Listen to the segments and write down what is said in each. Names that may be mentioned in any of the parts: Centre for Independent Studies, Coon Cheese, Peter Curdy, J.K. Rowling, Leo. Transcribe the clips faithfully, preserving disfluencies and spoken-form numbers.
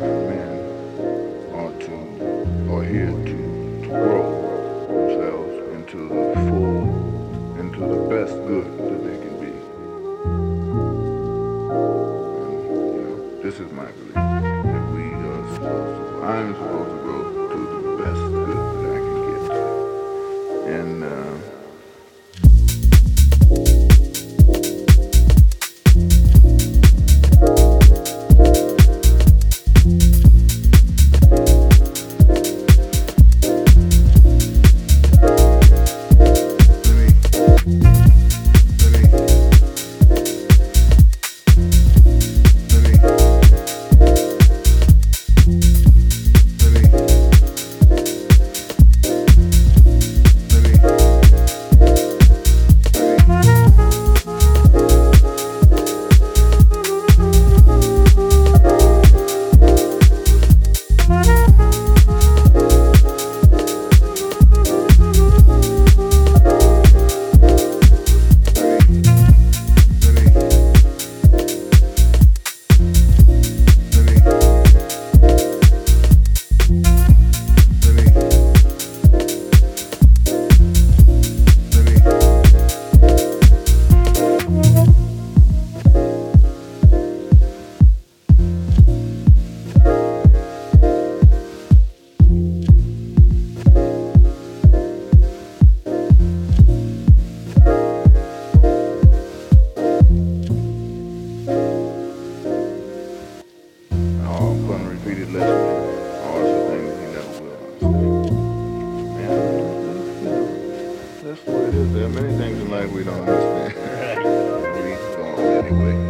men want to, or here to, to grow themselves into the full, into the best good that they can be. And, you know, this is my belief, that we are supposed to, I'm supposed to grow to the best good that I can get. And, uh, there are many things in life we don't understand. We go on anyway.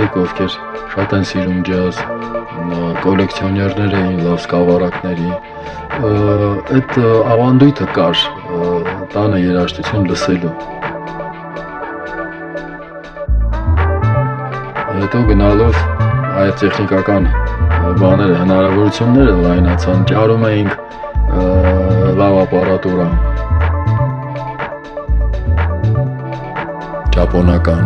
մարդիկ, ովքեր շատ են սիրում ջազ, կոլեկցիոներներ էին, լավ սկավառակների, այդ ավանդույթը կար տանը երաժշտություն լսելու։ Հետո գնալով այդ տեխնիկական բաները, հնարավորությունները լայնացան, ճարում էինք լավ ապարատուրա, ճապոնական։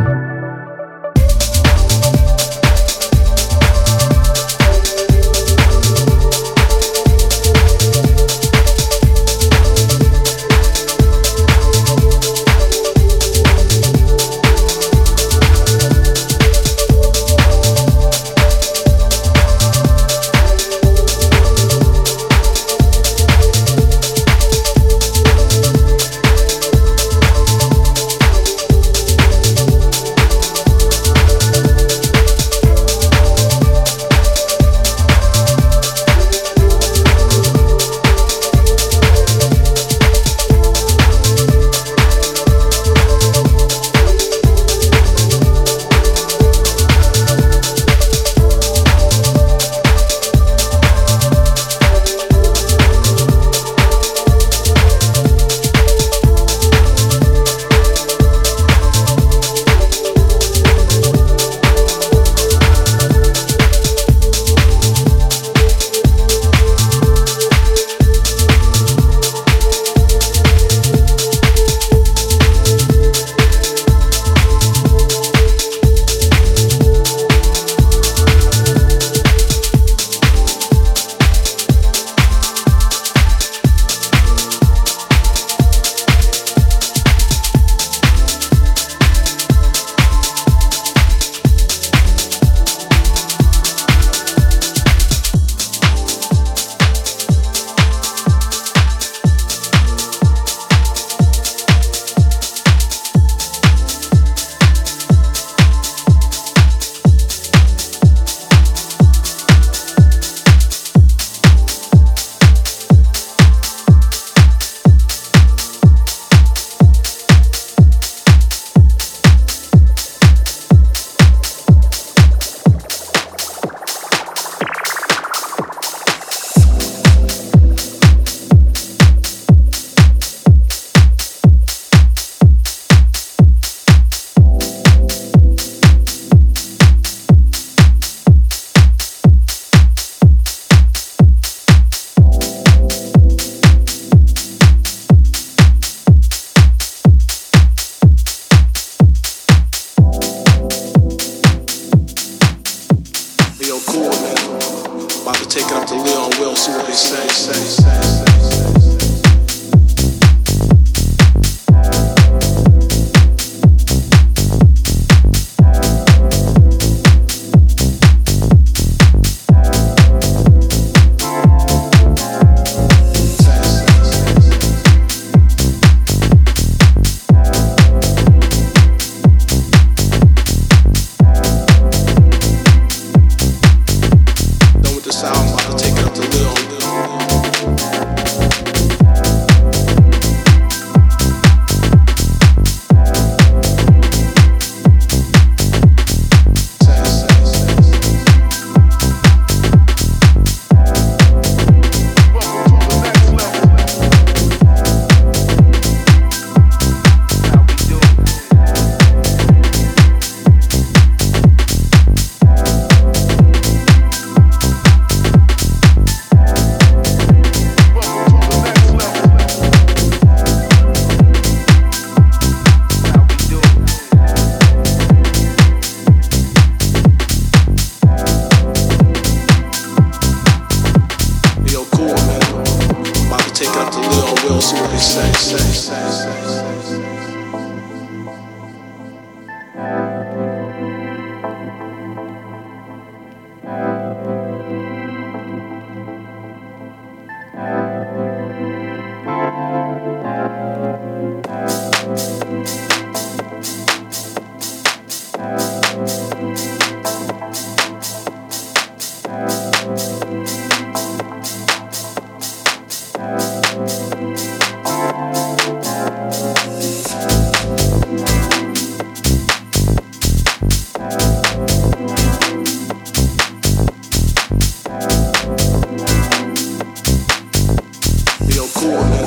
Leo Cool, man.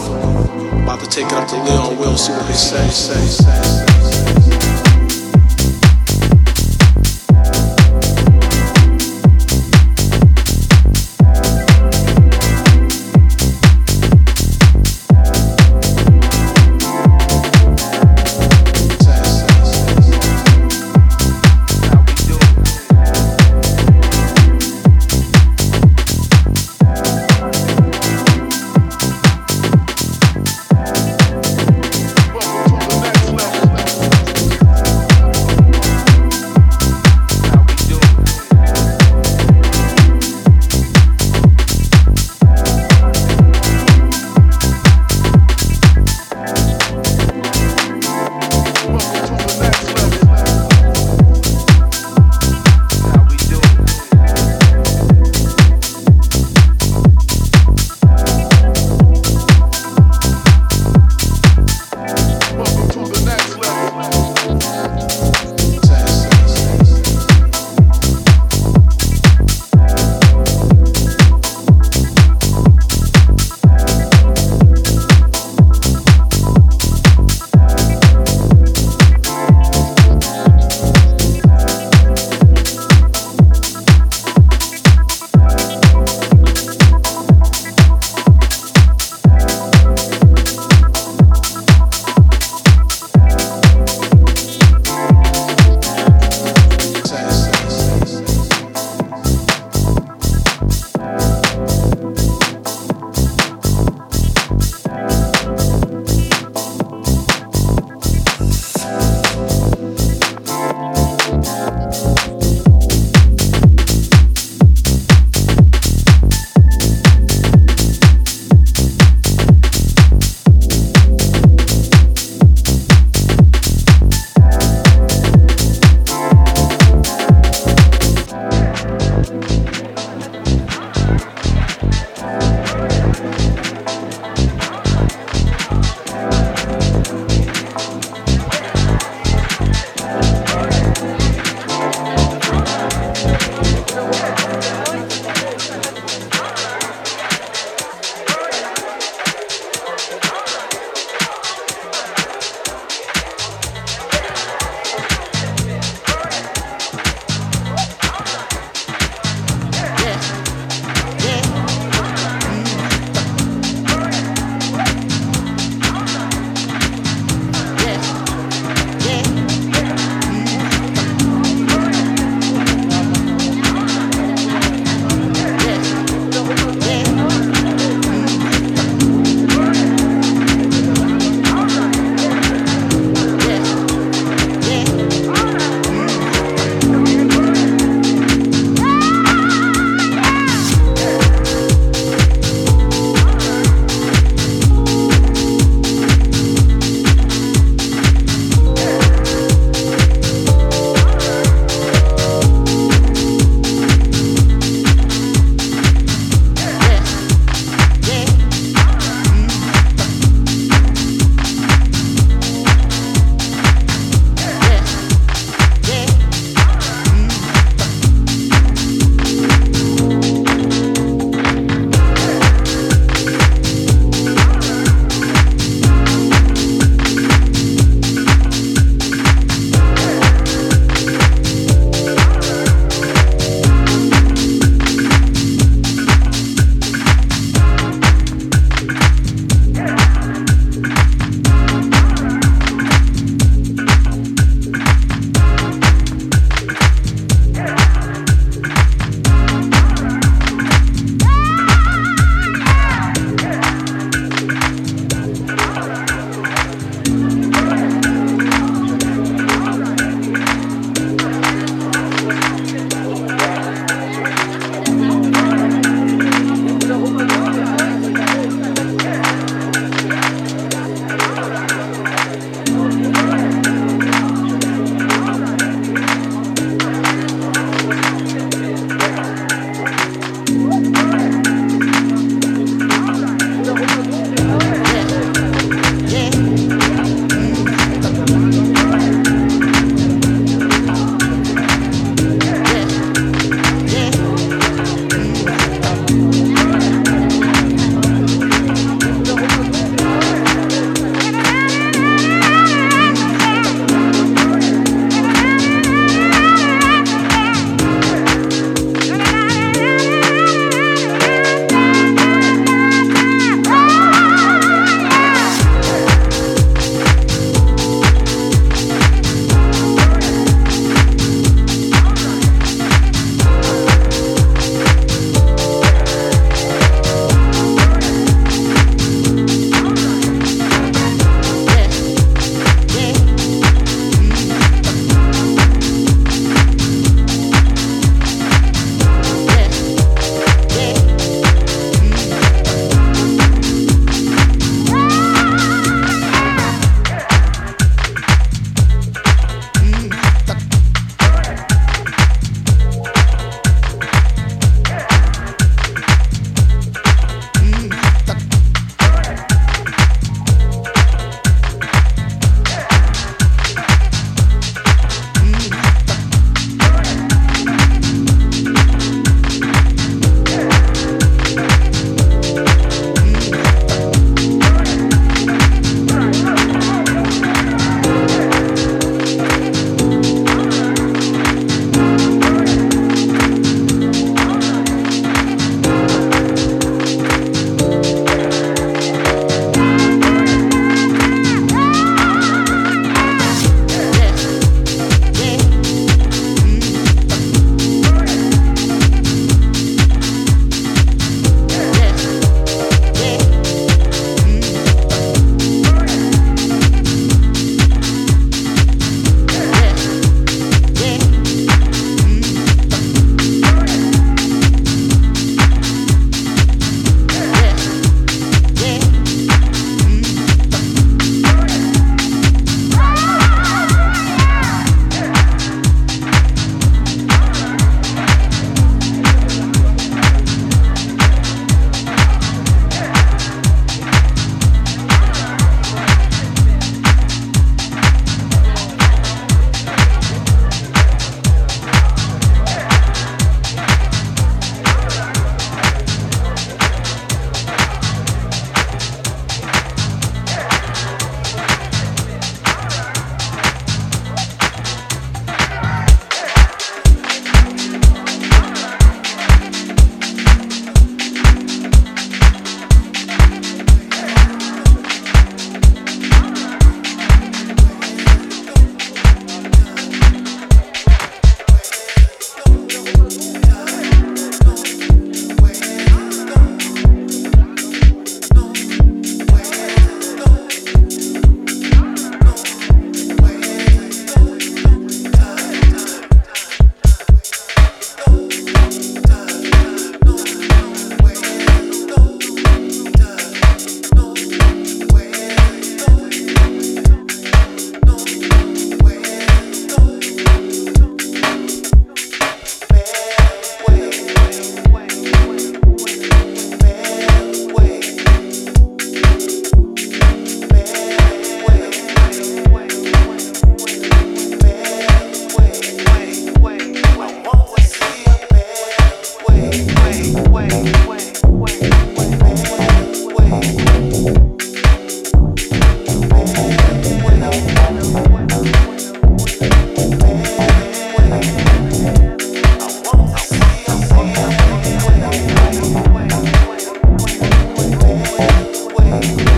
About to take it up to Leo and Will, see what they say, say, say, say. Next level. No.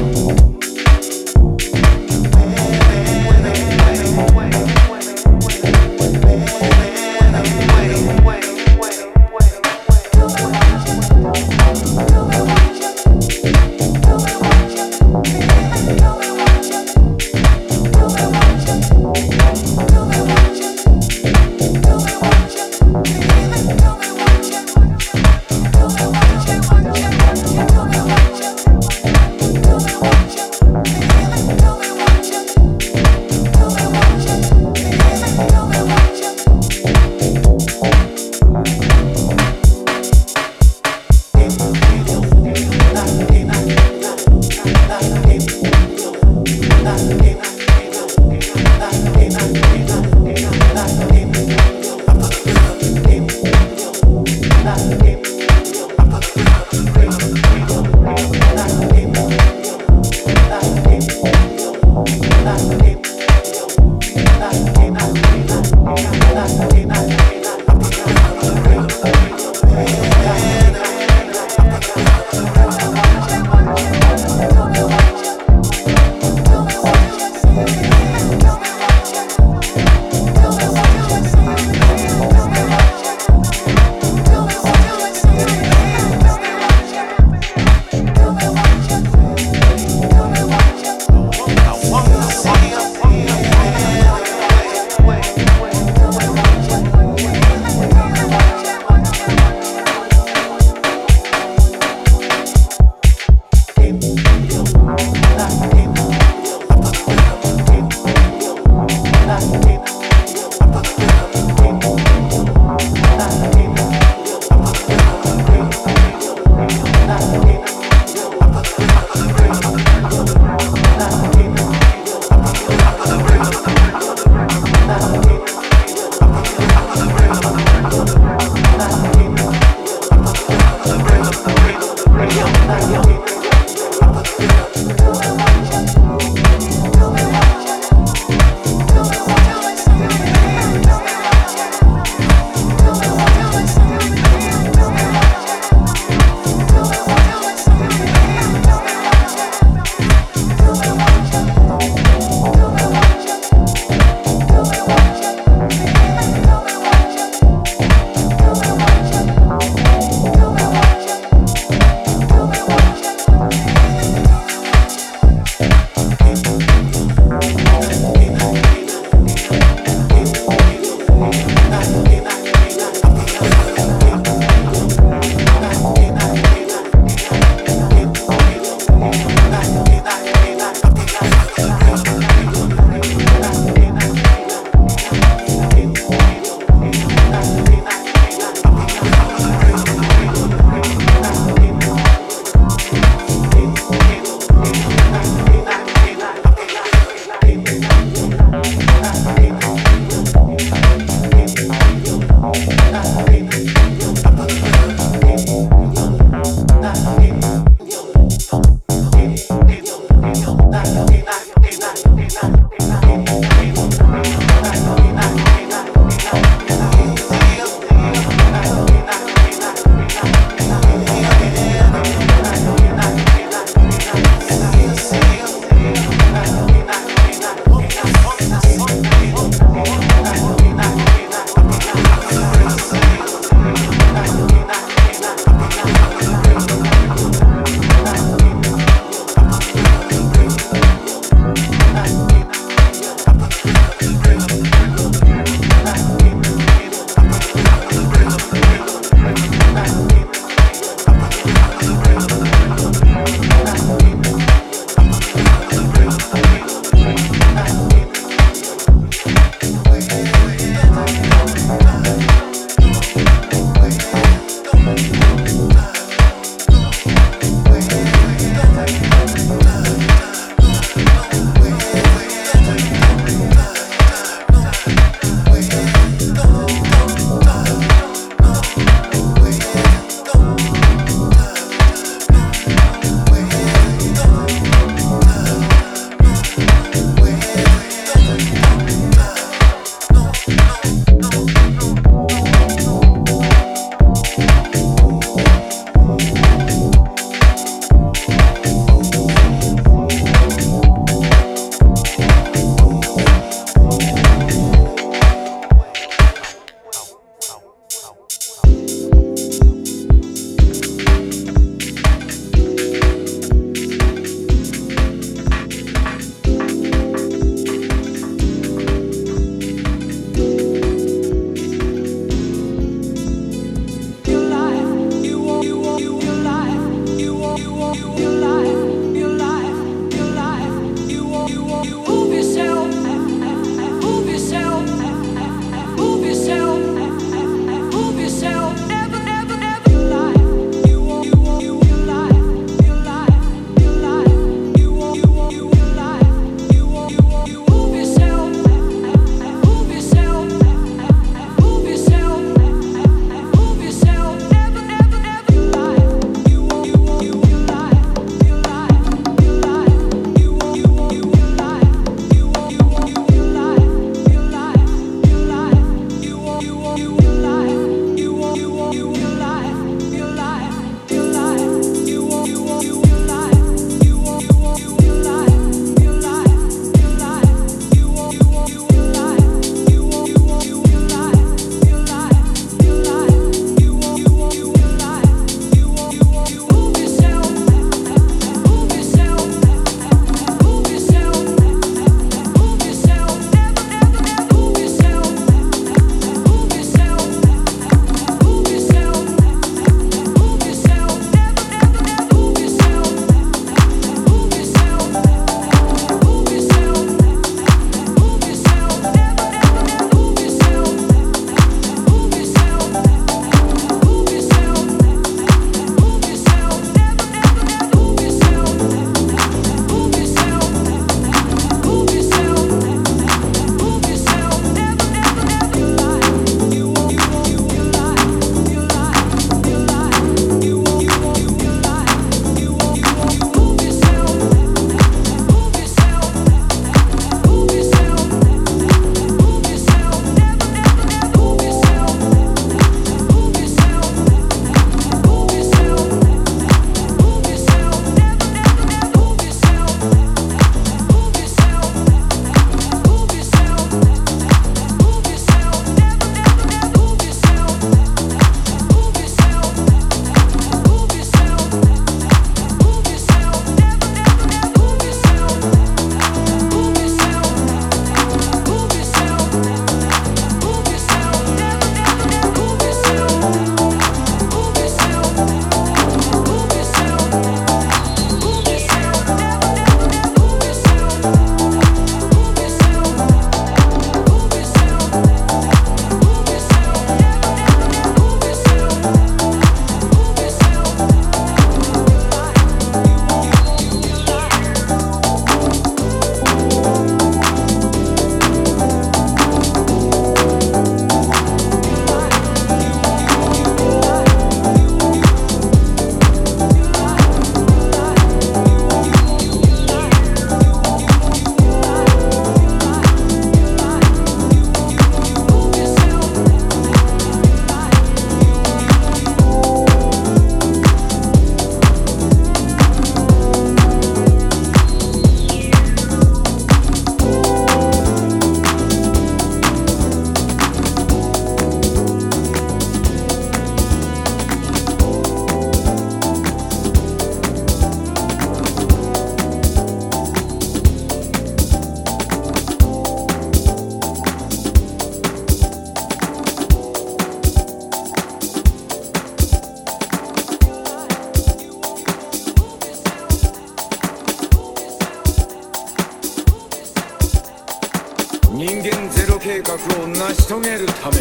人間ゼロ計画を成し遂げるため、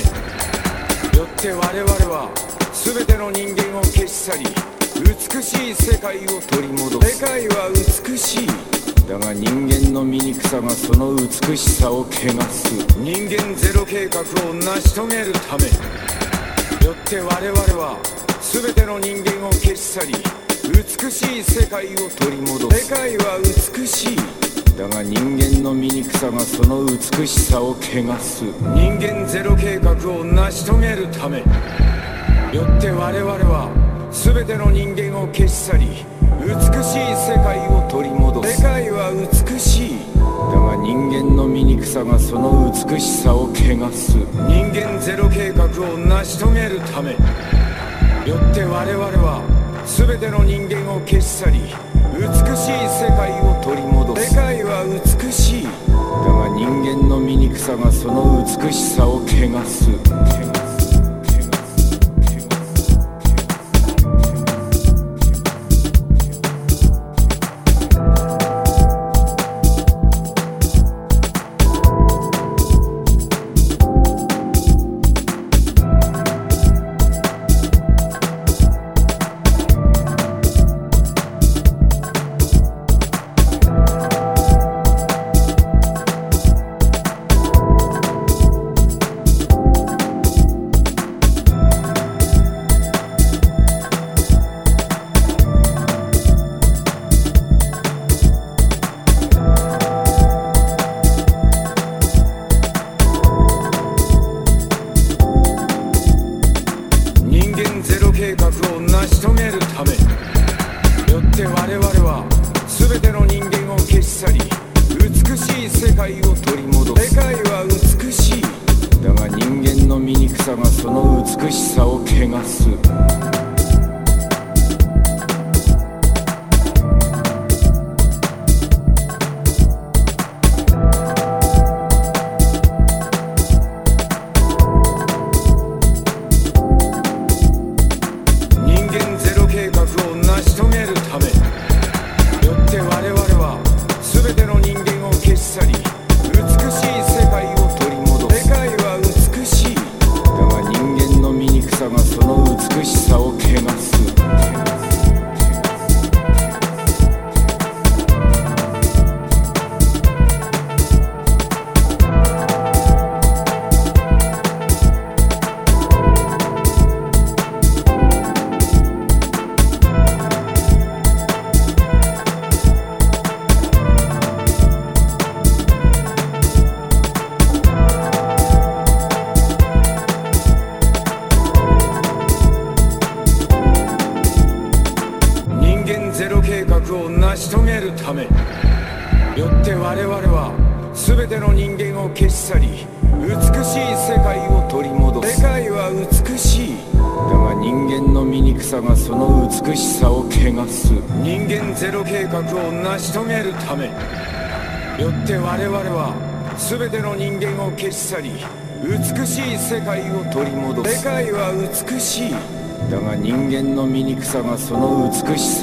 よって我々は全ての人間を消し去り、美しい世界を取り戻す。世界は美しい。だが人間の醜さがその美しさを汚す。人間ゼロ計画を成し遂げるため、よって我々は全ての人間を消し去り、美しい世界を取り戻す。世界は美しい。だが人間の醜さがその美しさを汚す。人間ゼロ計画を成し遂げるため、よって我々は全ての人間を消し去り、美しい世界を取り戻す。世界は美しい。だが人間の醜さがその美しさを汚す。人間ゼロ計画を成し遂げるため、よって我々は全ての人間を消し去り、美しい世界を取り戻す。世界は美しい。だが人間の醜さがその美しさを汚す。消し去り、美しい世界を取り戻す。世界は美しい。だが人間の醜さがその美しさを汚す。美しさ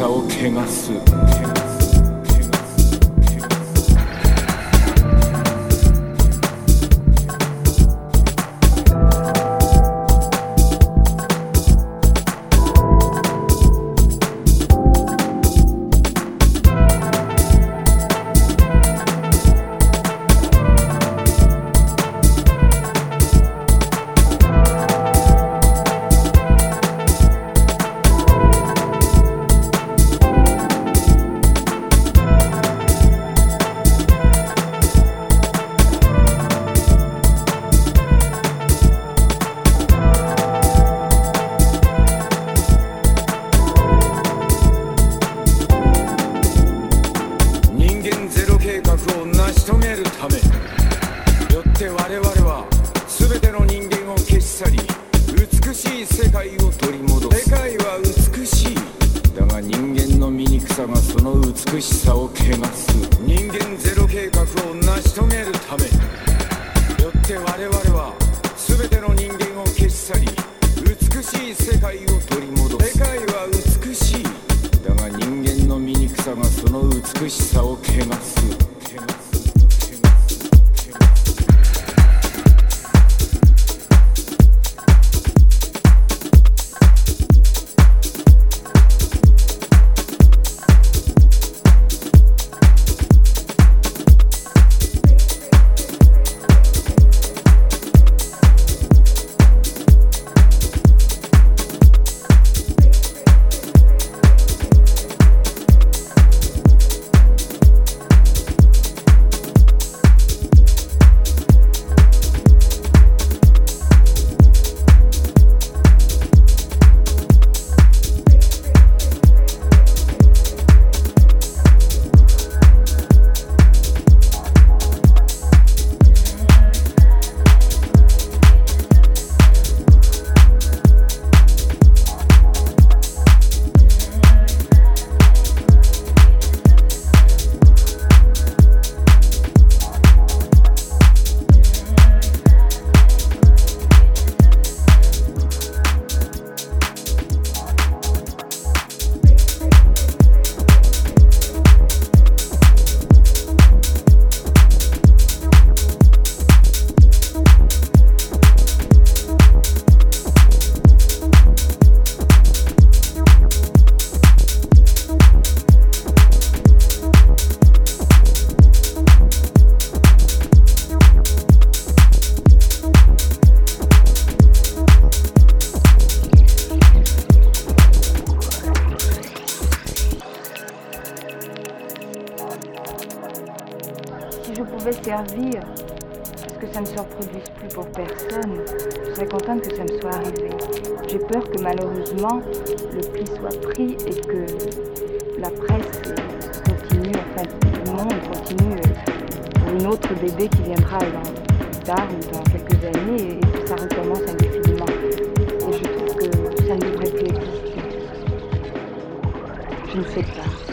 を汚す。si je pouvais servir, à ce que ça ne se reproduise plus pour personne, je serais contente que ça me soit arrivé. J'ai peur que malheureusement, le pli soit pris et que la presse continue, enfin tout le monde continue pour une autre bébé qui viendra dans, plus tard ou dans quelques années et que ça recommence indéfiniment. Et je trouve que ça ne devrait plus exister. Je ne sais pas.